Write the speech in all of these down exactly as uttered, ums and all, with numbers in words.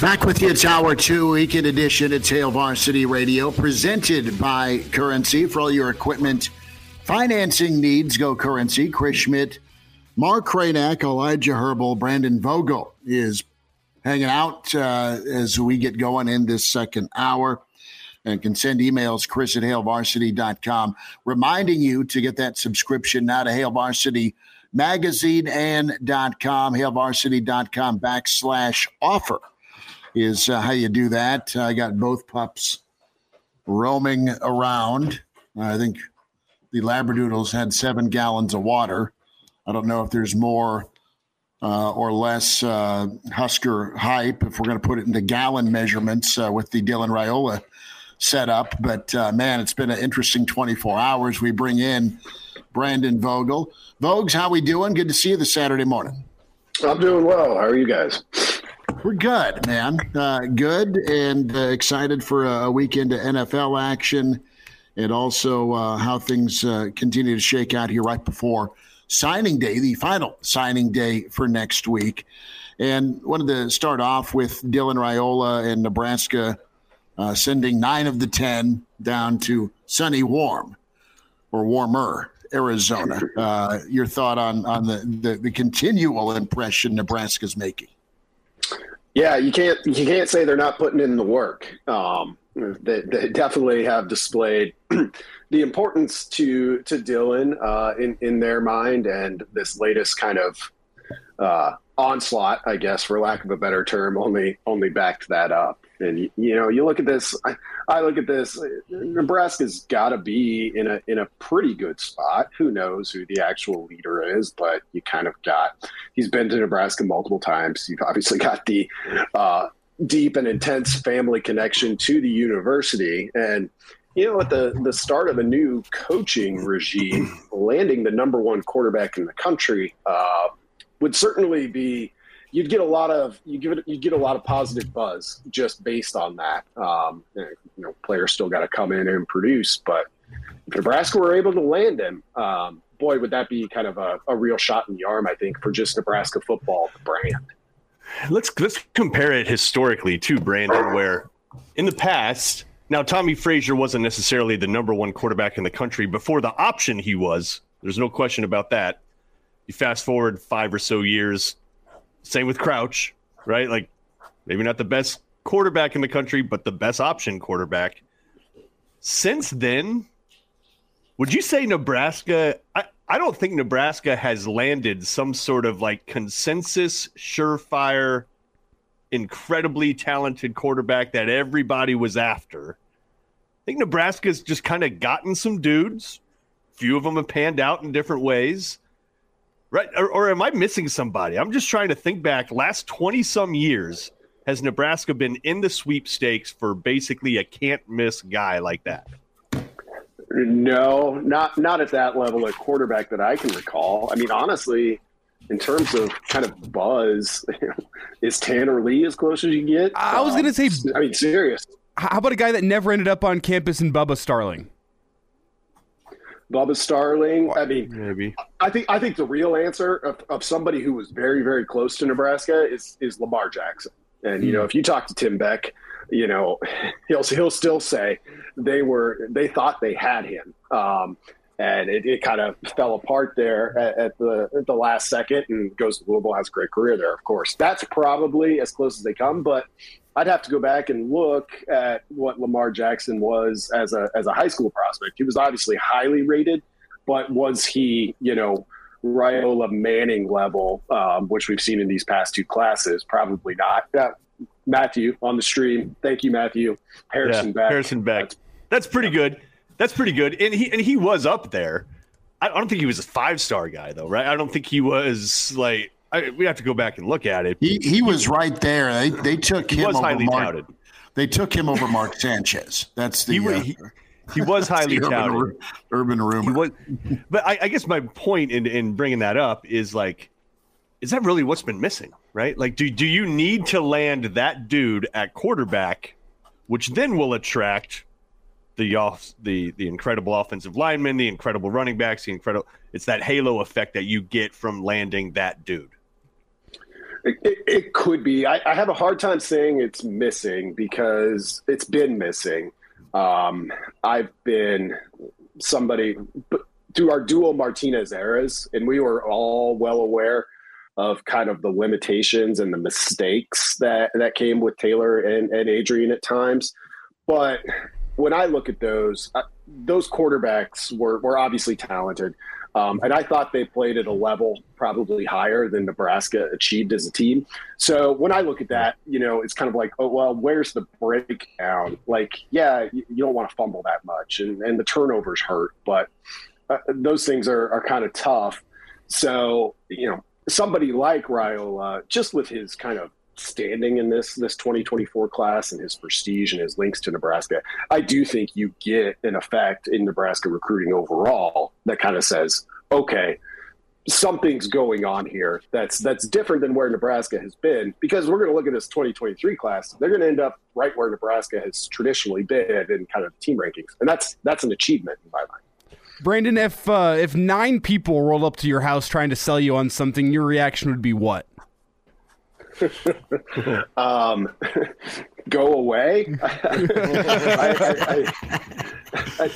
Back with you. It's hour two, weekend edition. It's Hail Varsity Radio, presented by Currency. For all your equipment financing needs, go Currency. Chris Schmidt, Mark Kranek, Elijah Herbel, Brandon Vogel is hanging out uh, as we get going in this second hour. And can send emails, Chris at Hale Varsity dot com, reminding you to get that subscription now to Hail Varsity Magazine and .com, Hale Varsity dot com backslash offer. Is uh, how you do that. I uh, got both pups roaming around. Uh, I think the Labradoodles had seven gallons of water. I don't know if there's more uh, or less uh, Husker hype, if we're going to put it into gallon measurements uh, with the Dylan Raiola setup. But, uh, man, it's been an interesting twenty-four hours. We bring in Brandon Vogel. Vogues, how we doing? Good to see you this Saturday morning. I'm doing well. How are you guys? We're good, man. Uh, good and uh, excited for a weekend of N F L action, and also uh, how things uh, continue to shake out here right before signing day, the final signing day for next week. And wanted to start off with Dylan Raiola and Nebraska uh, sending nine of the ten down to sunny warm or warmer Arizona. Uh, your thought on, on the, the, the continual impression Nebraska's making? Yeah, you can't you can't say they're not putting in the work. Um, they, they definitely have displayed the importance to to Dylan uh, in in their mind, and this latest kind of uh, onslaught, I guess, for lack of a better term, only only backed that up. And you know, you look at this. I, I look at this. Nebraska's got to be in a in a pretty good spot. Who knows who the actual leader is? But you kind of got. He's been to Nebraska multiple times. You've obviously got the uh, deep and intense family connection to the university, and you know, at the the start of a new coaching regime, landing the number one quarterback in the country uh, would certainly be. You'd get a lot of you give it you get a lot of positive buzz just based on that. Um, you know, players still got to come in and produce, but if Nebraska were able to land him, um, boy, would that be kind of a, a real shot in the arm, I think, for just Nebraska football brand. Let's let's compare it historically to Brandon, where in the past, now Tommy Frazier wasn't necessarily the number one quarterback in the country before the option. He was. There's no question about that. You fast forward five or so years. Same with Crouch, right? Like, maybe not the best quarterback in the country, but the best option quarterback. Since then, would you say Nebraska – I, I don't think Nebraska has landed some sort of, like, consensus, surefire, incredibly talented quarterback that everybody was after. I think Nebraska's just kind of gotten some dudes. A few of them have panned out in different ways. Right, or, or am I missing somebody? I'm just trying to think back. Last twenty-some years, has Nebraska been in the sweepstakes for basically a can't-miss guy like that? No, not not at that level of quarterback that I can recall. I mean, honestly, in terms of kind of buzz, you know, is Tanner Lee as close as you get? I was um, going to say – I mean, serious. How about a guy that never ended up on campus in Bubba Starling? Bubba Starling. I mean, maybe. I think I think the real answer of, of somebody who was very, very close to Nebraska is is Lamar Jackson. And mm. you know, if you talk to Tim Beck, you know, he'll he'll still say they were they thought they had him, um, and it, it kind of fell apart there at, at the at the last second. And goes to Louisville, has a great career there. Of course, that's probably as close as they come, but. I'd have to go back and look at what Lamar Jackson was as a as a high school prospect. He was obviously highly rated, but was he, you know, Raiola Manning level, um, which we've seen in these past two classes? Probably not. Yeah. Matthew on the stream. Thank you, Matthew. Harrison yeah, Beck. Harrison Beck. That's, That's pretty yeah. good. That's pretty good. And he and he was up there. I don't think he was a five-star guy, though, right? I don't think he was, like – we have to go back and look at it. He he was right there. They they took him he was over highly Mark, touted. They took him over Mark Sanchez. That's the he, uh, he, he was highly urban, touted. Urban rumor. Was, but I, I guess my point in, in bringing that up is, like, is that really what's been missing, right? Like, do do you need to land that dude at quarterback, which then will attract – The off the the incredible offensive linemen, the incredible running backs, the incredible it's that halo effect that you get from landing that dude. It, it, it could be. I, I have a hard time saying it's missing because it's been missing. Um, I've been somebody through our dual Martinez eras, and we were all well aware of kind of the limitations and the mistakes that that came with Taylor and, and Adrian at times, but. When I look at those, uh, those quarterbacks were, were obviously talented. Um, and I thought they played at a level probably higher than Nebraska achieved as a team. So when I look at that, you know, it's kind of like, oh, well, where's the breakdown? Like, yeah, you, you don't want to fumble that much. And, and the turnovers hurt. But uh, those things are, are kind of tough. So, you know, somebody like Raiola, just with his kind of standing in this this twenty twenty-four class and his prestige and his links to Nebraska, I do think you get an effect in Nebraska recruiting overall that kind of says, okay, something's going on here that's that's different than where Nebraska has been, because we're going to look at this twenty twenty-three class, they're going to end up right where Nebraska has traditionally been in kind of team rankings, and that's that's an achievement in my mind. Brandon, if uh, if nine people rolled up to your house trying to sell you on something, your reaction would be what? um, go away. I, I, I,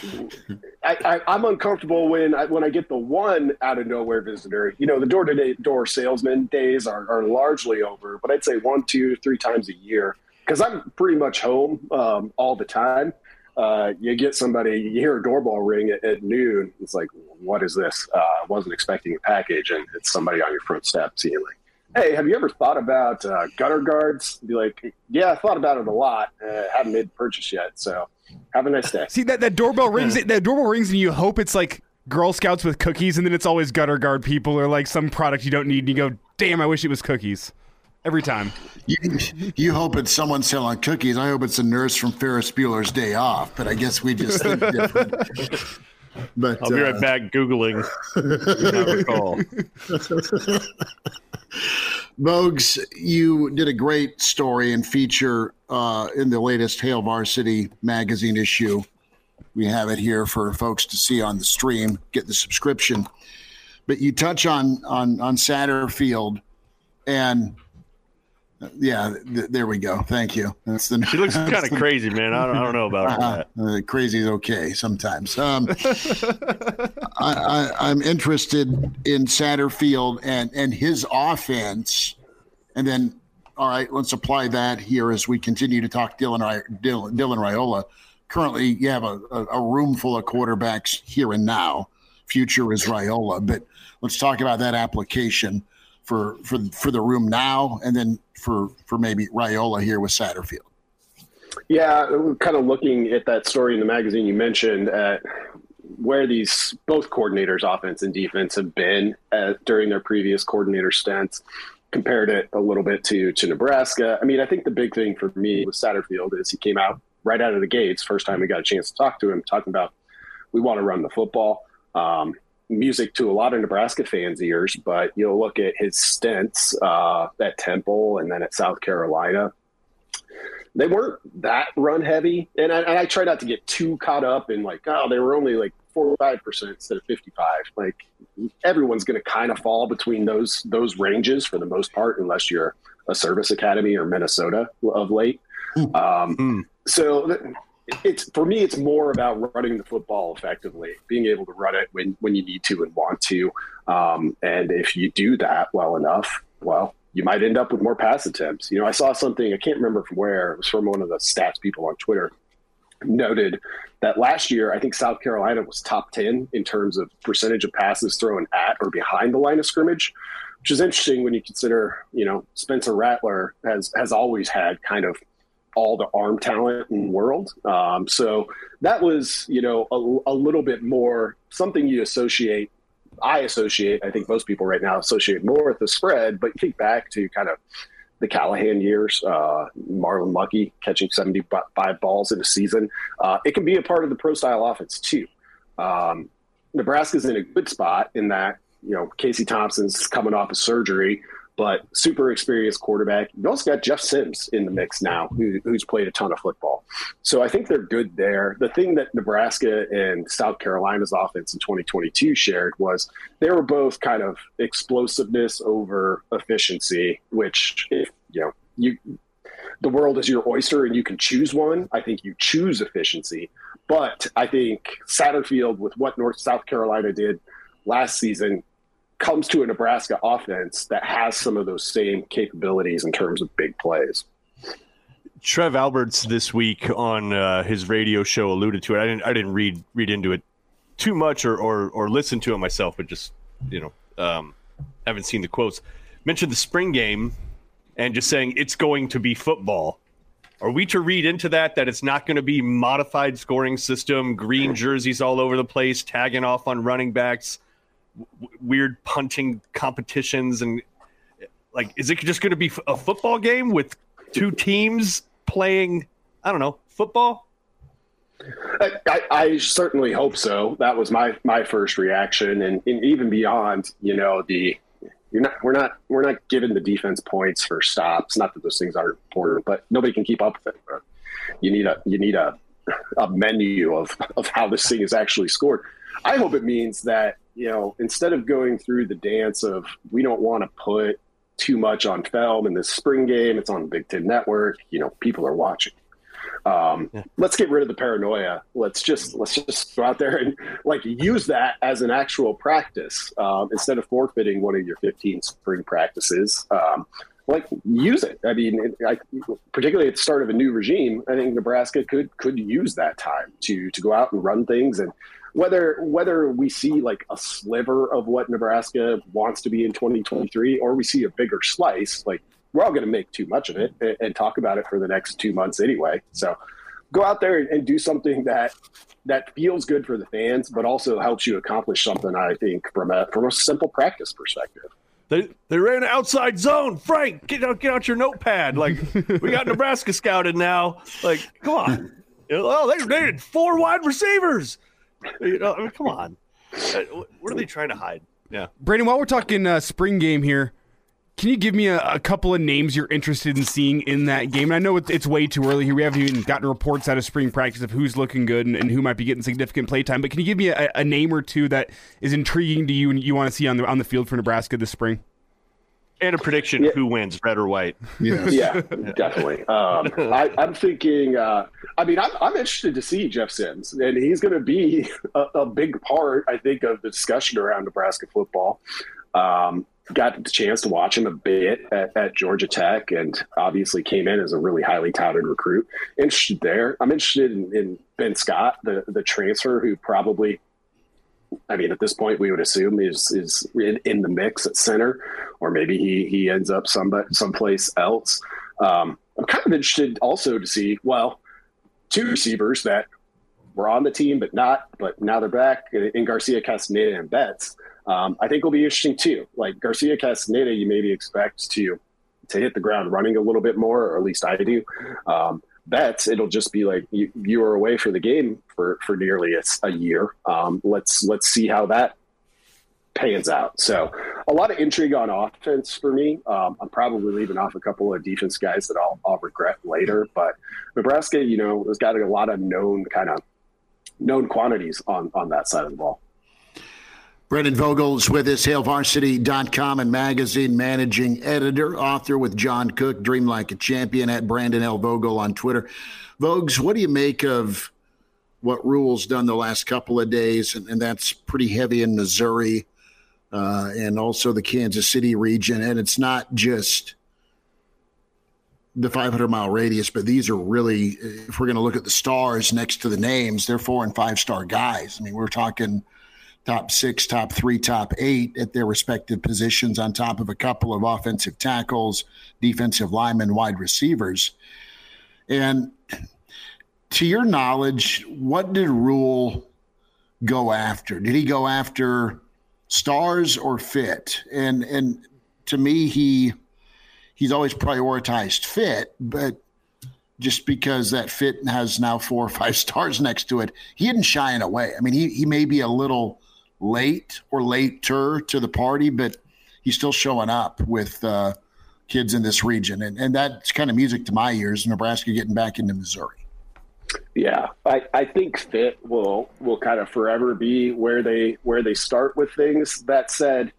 I, I, I'm uncomfortable when I, when I get the one out of nowhere visitor. You know, the door to door salesman days are, are largely over, but I'd say one, two, three times a year, because I'm pretty much home um, all the time. Uh, you get somebody, you hear a doorbell ring at, at noon. It's like, what is this? Uh, I wasn't expecting a package, and it's somebody on your front step. See you later. Hey, have you ever thought about uh, gutter guards? Be like, yeah, I thought about it a lot. Uh, haven't made the purchase yet, so have a nice day. See, that, that doorbell rings That doorbell rings, and you hope it's like Girl Scouts with cookies, and then it's always gutter guard people or like some product you don't need, and you go, damn, I wish it was cookies. Every time. You, you hope it's someone selling cookies. I hope it's a nurse from Ferris Bueller's Day Off, but I guess we just think different. But, I'll be right uh, back Googling. Vogues, you did a great story and feature uh, in the latest Hail Varsity magazine issue. We have it here for folks to see on the stream, get the subscription. But you touch on on, on Satterfield and – Yeah, th- there we go. Thank you. That's the. She looks kind of crazy, man. I don't, I don't know about uh, that. Uh, crazy is okay sometimes. Um, I, I, I'm interested in Satterfield and, and his offense. And then, all right, let's apply that here as we continue to talk Dylan Dylan, Dylan Raiola. Currently, you have a, a room full of quarterbacks here and now. Future is Raiola. But let's talk about that application for for for the room now, and then for for maybe Raiola here with Satterfield. Yeah, kind of looking at that story in the magazine you mentioned, uh, where these both coordinators, offense and defense, have been uh, during their previous coordinator stints, compared it a little bit to to Nebraska. I mean, I think the big thing for me with Satterfield is he came out right out of the gates, first time we got a chance to talk to him, talking about we want to run the football. Um, music to a lot of Nebraska fans' ears, but you'll look at his stints uh, at Temple and then at South Carolina. They weren't that run heavy. And I, and I try not to get too caught up in like, oh, they were only like forty-five percent instead of fifty-five. Like everyone's going to kind of fall between those, those ranges for the most part, unless you're a service academy or Minnesota of late. Mm. Um, mm. So th- It's for me, it's more about running the football effectively, being able to run it when, when you need to and want to. Um, and if you do that well enough, well, you might end up with more pass attempts. You know, I saw something, I can't remember from where, it was from one of the stats people on Twitter, noted that last year, I think South Carolina was top ten in terms of percentage of passes thrown at or behind the line of scrimmage, which is interesting when you consider, you know, Spencer Rattler has, has always had kind of all the arm talent in the world. Um, so that was, you know, a, a little bit more something you associate. I associate, I think most people right now associate more with the spread, but think back to kind of the Callahan years, uh, Marlon Luckey catching seventy-five balls in a season. Uh, it can be a part of the pro style offense too. Um, Nebraska's in a good spot in that, you know, Casey Thompson's coming off of surgery, but super experienced quarterback. You also got Jeff Sims in the mix now, who, who's played a ton of football. So I think they're good there. The thing that Nebraska and South Carolina's offense in twenty twenty-two shared was they were both kind of explosiveness over efficiency, which, if, you know, you the world is your oyster and you can choose one. I think you choose efficiency. But I think Satterfield, with what North South Carolina did last season, comes to a Nebraska offense that has some of those same capabilities in terms of big plays. Trev Alberts this week on uh, his radio show alluded to it. I didn't, I didn't read, read into it too much or, or, or listen to it myself, but just, you know, um, haven't seen the quotes. Mentioned the spring game and just saying it's going to be football. Are we to read into that, that it's not going to be modified scoring system, green jerseys all over the place, tagging off on running backs, weird punting competitions, and like, is it just going to be a football game with two teams playing, I don't know, football? I, I, I certainly hope so. That was my, my first reaction. And, and even beyond, you know, the, you're not, we're not, we're not giving the defense points for stops. Not that those things aren't important, but nobody can keep up with it. You need a, you need a, a menu of, of how this thing is actually scored. I hope it means that, you know, instead of going through the dance of, we don't want to put too much on film in this spring game, it's on the Big Ten Network, you know, people are watching. Um, yeah. Let's get rid of the paranoia. Let's just, let's just go out there and like use that as an actual practice, um, instead of forfeiting one of your fifteen spring practices. Um, like use it. I mean, it, I, particularly at the start of a new regime, I think Nebraska could, could use that time to, to go out and run things. And Whether whether we see like a sliver of what Nebraska wants to be in twenty twenty-three, or we see a bigger slice, like we're all going to make too much of it and, and talk about it for the next two months anyway. So go out there and, and do something that that feels good for the fans, but also helps you accomplish something, I think, from a from a simple practice perspective. They they ran an outside zone. Frank, get out, get out your notepad. Like, we got Nebraska scouted now. Like, come on. Oh, they did four wide receivers. You know, I mean, come on. What are they trying to hide? Yeah, Brandon, while we're talking uh, spring game here, can you give me a, a couple of names you're interested in seeing in that game? And I know it's, it's way too early here. We haven't even gotten reports out of spring practice of who's looking good and, and who might be getting significant play time. But can you give me a, a name or two that is intriguing to you and you want to see on the on the field for Nebraska this spring? And a prediction, yeah. Who wins, red or white? Yes. Yeah, definitely. Um, I, I'm thinking, uh, I mean, I'm, I'm interested to see Jeff Sims, and he's going to be a, a big part, I think, of the discussion around Nebraska football. Um, got the chance to watch him a bit at, at Georgia Tech, and obviously came in as a really highly touted recruit. Interested there. I'm interested in, in Ben Scott, the, the transfer who probably – I mean, at this point, we would assume is is in, in the mix at center, or maybe he he ends up some someplace else. Um, I'm kind of interested also to see, well, two receivers that were on the team but not, but now they're back in Garcia-Castaneda and Betts. Um, I think will be interesting too. Like Garcia-Castaneda, you maybe expect to to hit the ground running a little bit more, or at least I do. Um, Betts, it'll just be like you, you were away for the game for, for nearly a, a year. Um, let's let's see how that pans out. So a lot of intrigue on offense for me. Um, I'm probably leaving off a couple of defense guys that I'll, I'll regret later. But Nebraska, you know, has got a lot of known kind of known quantities on, on that side of the ball. Brandon Vogel's with us, Hale Varsity dot com and magazine managing editor, author with John Cook, Dream Like a Champion, at Brandon L. Vogel on Twitter. Vogues, what do you make of what Rhule's done the last couple of days? And, and that's pretty heavy in Missouri. uh, and also the Kansas City region. And it's not just the five hundred mile radius, but these are really, if we're going to look at the stars next to the names, they're four and five star guys. I mean, we're talking top six, top three, top eight at their respective positions, on top of a couple of offensive tackles, defensive linemen, wide receivers. And to your knowledge, what did Rhule go after? Did he go after stars or fit? And and to me, he he's always prioritized fit, but just because that fit has now four or five stars next to it, he didn't shy in a way. I mean, he, he may be a little late or later to the party, but he's still showing up with uh, kids in this region. And, and that's kind of music to my ears, Nebraska getting back into Missouri. Yeah, I, I think fit will will kind of forever be where they where they start with things. That said,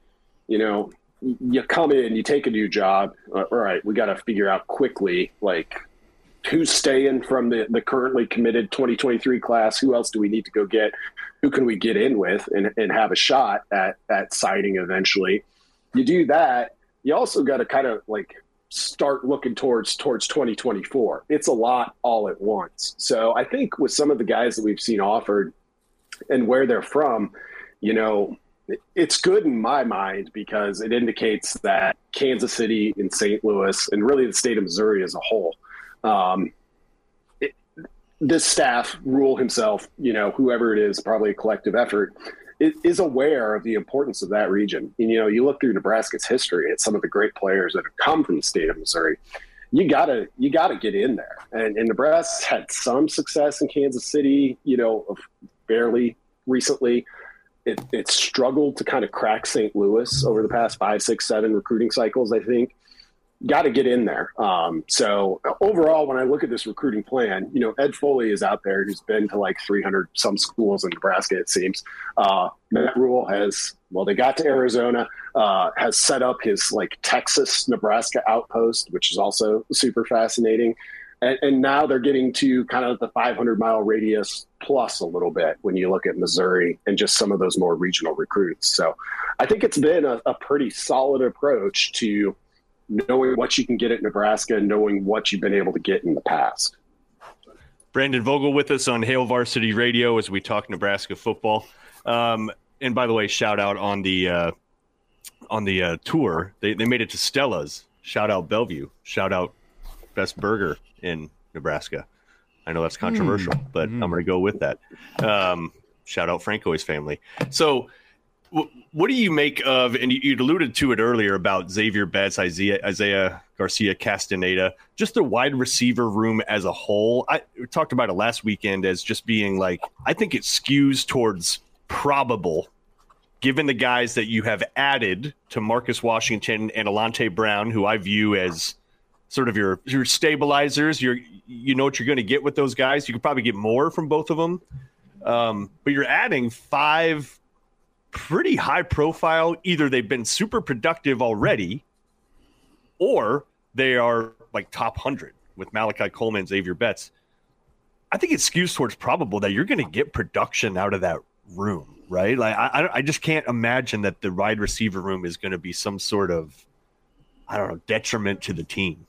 you know, you come in, you take a new job. Uh, all right, we got to figure out quickly, like, who's staying from the, the currently committed twenty twenty-three class? Who else do we need to go get? Who can we get in with and, and have a shot at, at signing eventually? You do that. You also got to kind of like start looking towards towards twenty twenty-four. It's a lot all at once. So I think with some of the guys that we've seen offered and where they're from, you know, it's good in my mind because it indicates that Kansas City and Saint Louis and really the state of Missouri as a whole, um, it, this staff, Rhule himself, you know, whoever it is, probably a collective effort, is aware of the importance of that region. And, you know, you look through Nebraska's history at some of the great players that have come from the state of Missouri. You gotta, you gotta get in there. And, and Nebraska's had some success in Kansas City, you know, fairly recently. It, it struggled to kind of crack Saint Louis over the past five, six, seven recruiting cycles, I think. Got to get in there. Um, so overall, when I look at this recruiting plan, you know, Ed Foley is out there who's been to like three hundred some schools in Nebraska, it seems. Uh, Matt Rhule has, well, they got to Arizona, uh, has set up his like Texas, Nebraska outpost, which is also super fascinating. And, and now they're getting to kind of the five hundred mile radius plus a little bit when you look at Missouri and just some of those more regional recruits. So I think it's been a, a pretty solid approach to knowing what you can get at Nebraska and knowing what you've been able to get in the past. Brandon Vogel with us on Hail Varsity Radio as we talk Nebraska football. Um, and by the way, shout out on the uh, on the uh, tour. They they made it to Stella's. Shout out Bellevue. Shout out best burger in Nebraska. I know that's controversial, mm. but mm. I'm going to go with that. Um, shout out Franco's family. So what do you make of, and you alluded to it earlier about Xavier Betts, Isaiah, Isaiah Garcia-Castaneda, just the wide receiver room as a whole? I we talked about it last weekend as just being like, I think it skews towards probable, given the guys that you have added to Marcus Washington and Elante Brown, who I view as sort of your, your stabilizers. Your, you know what you're going to get with those guys. You could probably get more from both of them. Um, but you're adding five pretty high profile, either they've been super productive already or they are like top one hundred with Malachi Coleman, Xavier Betts. I think it skews towards probable that you're going to get production out of that room, right? Like I, I just can't imagine that the wide receiver room is going to be some sort of, I don't know, detriment to the team.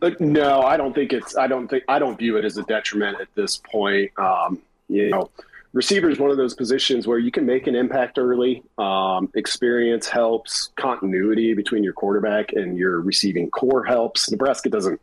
But no, I don't think it's, I don't think, I don't view it as a detriment at this point. Um, you know, receiver is one of those positions where you can make an impact early. Um, experience helps. Continuity between your quarterback and your receiving core helps. Nebraska doesn't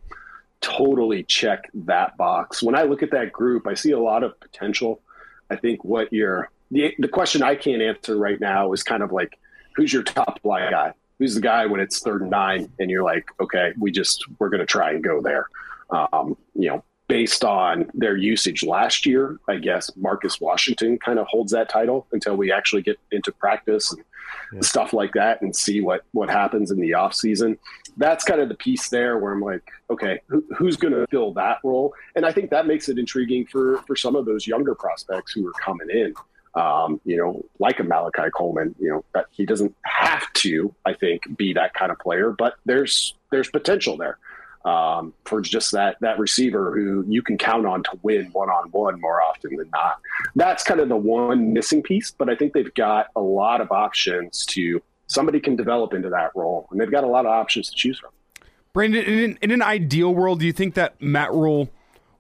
totally check that box. When I look at that group, I see a lot of potential. I think what you're the, the question I can't answer right now is kind of like, who's your top fly guy? Who's the guy when it's third and nine and you're like, okay, we just we're going to try and go there. Um, you know. Based on their usage last year, I guess Marcus Washington kind of holds that title until we actually get into practice and yeah. stuff like that and see what, what happens in the offseason. That's kind of the piece there where I'm like, okay, who, who's going to fill that role? And I think that makes it intriguing for, for some of those younger prospects who are coming in, um, you know, like a Malachi Coleman, you know, that he doesn't have to, I think, be that kind of player, but there's, there's potential there. um, for just that that receiver who you can count on to win one-on-one more often than not. That's kind of the one missing piece, but I think they've got a lot of options to somebody can develop into that role, and they've got a lot of options to choose from. Brandon, in, in an ideal world, do you think that Matt Rhule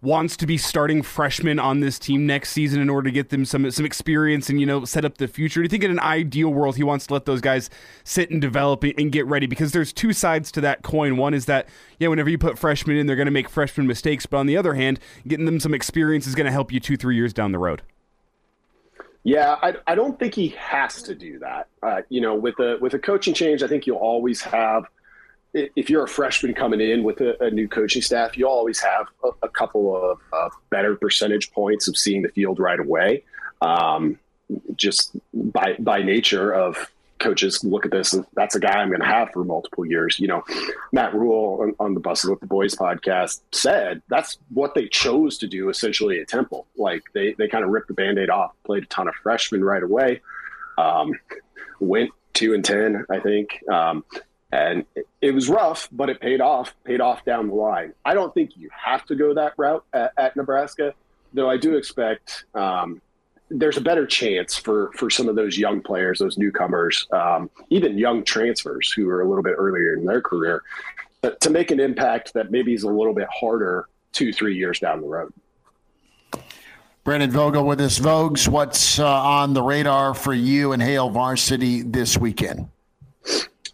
wants to be starting freshmen on this team next season in order to get them some some experience and, you know, set up the future? Do you think in an ideal world he wants to let those guys sit and develop and get ready? Because there's two sides to that coin. One is that, yeah, whenever you put freshmen in, they're going to make freshman mistakes. But on the other hand, getting them some experience is going to help you two, three years down the road. Yeah, I, I don't think he has to do that. Uh, you know, with a with a coaching change, I think you'll always have, if you're a freshman coming in with a, a new coaching staff, you always have a, a couple of uh, better percentage points of seeing the field right away. Um, just by, by nature of coaches look at this, and that's a guy I'm going to have for multiple years. You know, Matt Rhule on, on the Busted with the Boys podcast said that's what they chose to do essentially at Temple. Like they, they kind of ripped the Band-Aid off, played a ton of freshmen right away. Um, went two and ten, I think, um, And it was rough, but it paid off, paid off down the line. I don't think you have to go that route at, at Nebraska, though I do expect um, there's a better chance for, for some of those young players, those newcomers, um, even young transfers who are a little bit earlier in their career, but to make an impact that maybe is a little bit harder two, three years down the road. Brandon Vogel with us. Vogues, what's uh, on the radar for you and Hail Varsity this weekend?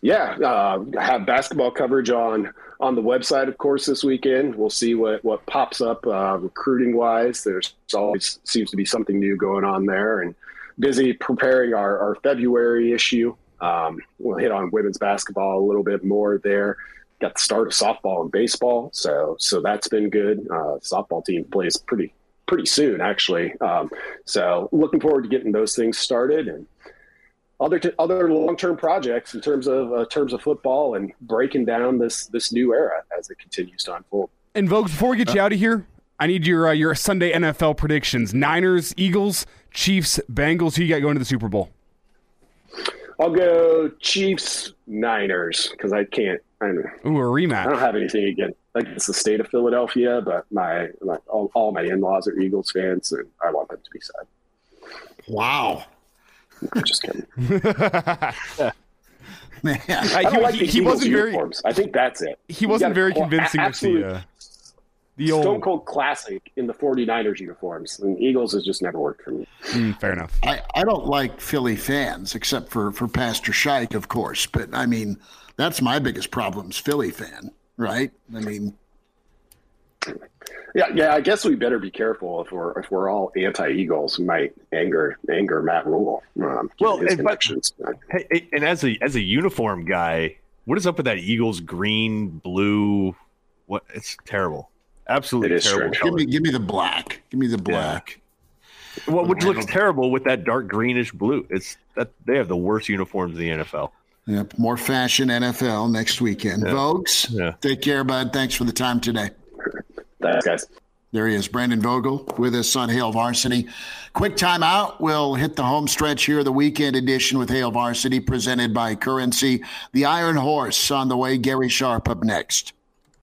Yeah, uh, have basketball coverage on on the website, of course, this weekend. We'll see what, what pops up uh, recruiting-wise. There's always seems to be something new going on there. And busy preparing our, our February issue. Um, we'll hit on women's basketball a little bit more there. Got the start of softball and baseball, so so that's been good. Uh, softball team plays pretty pretty soon, actually. Um, so looking forward to getting those things started and Other t- other long-term projects in terms of uh, terms of football and breaking down this this new era as it continues to unfold. And Vogues, before we get you out of here, I need your uh, your Sunday N F L predictions: Niners, Eagles, Chiefs, Bengals. Who you got going to the Super Bowl? I'll go Chiefs, Niners because I can't. I don't know. Ooh, a rematch. I don't have anything against against the state of Philadelphia, but my, my all, all my in-laws are Eagles fans, and I want them to be sad. Wow. I'm just kidding. Man, I don't he, like the he Eagles wasn't uniforms. Very, I think that's it. He wasn't very call, convincing with the, uh, the old Stone Cold Classic in the 49ers uniforms. And Eagles has just never worked for me. Mm, fair enough. I, I don't like Philly fans, except for, for Pastor Scheich, of course. But, I mean, that's my biggest problem, Philly fan, right? I mean... Yeah, yeah. I guess we better be careful if we're if we're all anti-Eagles. We might anger anger Matt Rhule. Um, well, his and, but, hey, and as a as a uniform guy, what is up with that Eagles green, blue? What it's terrible, absolutely it terrible. Give me, give me the black. Give me the black. Yeah. Well, which looks terrible with that dark greenish blue. It's that they have the worst uniforms in the N F L. Yep, more fashion N F L next weekend. Yeah. Vogues, yeah. Take care, bud. Thanks for the time today. Thanks, guys. There he is, Brandon Vogel with us on Hail Varsity. Quick timeout. We'll hit the home stretch here, the weekend edition with Hail Varsity, presented by Currency. The Iron Horse on the way. Gary Sharp up next.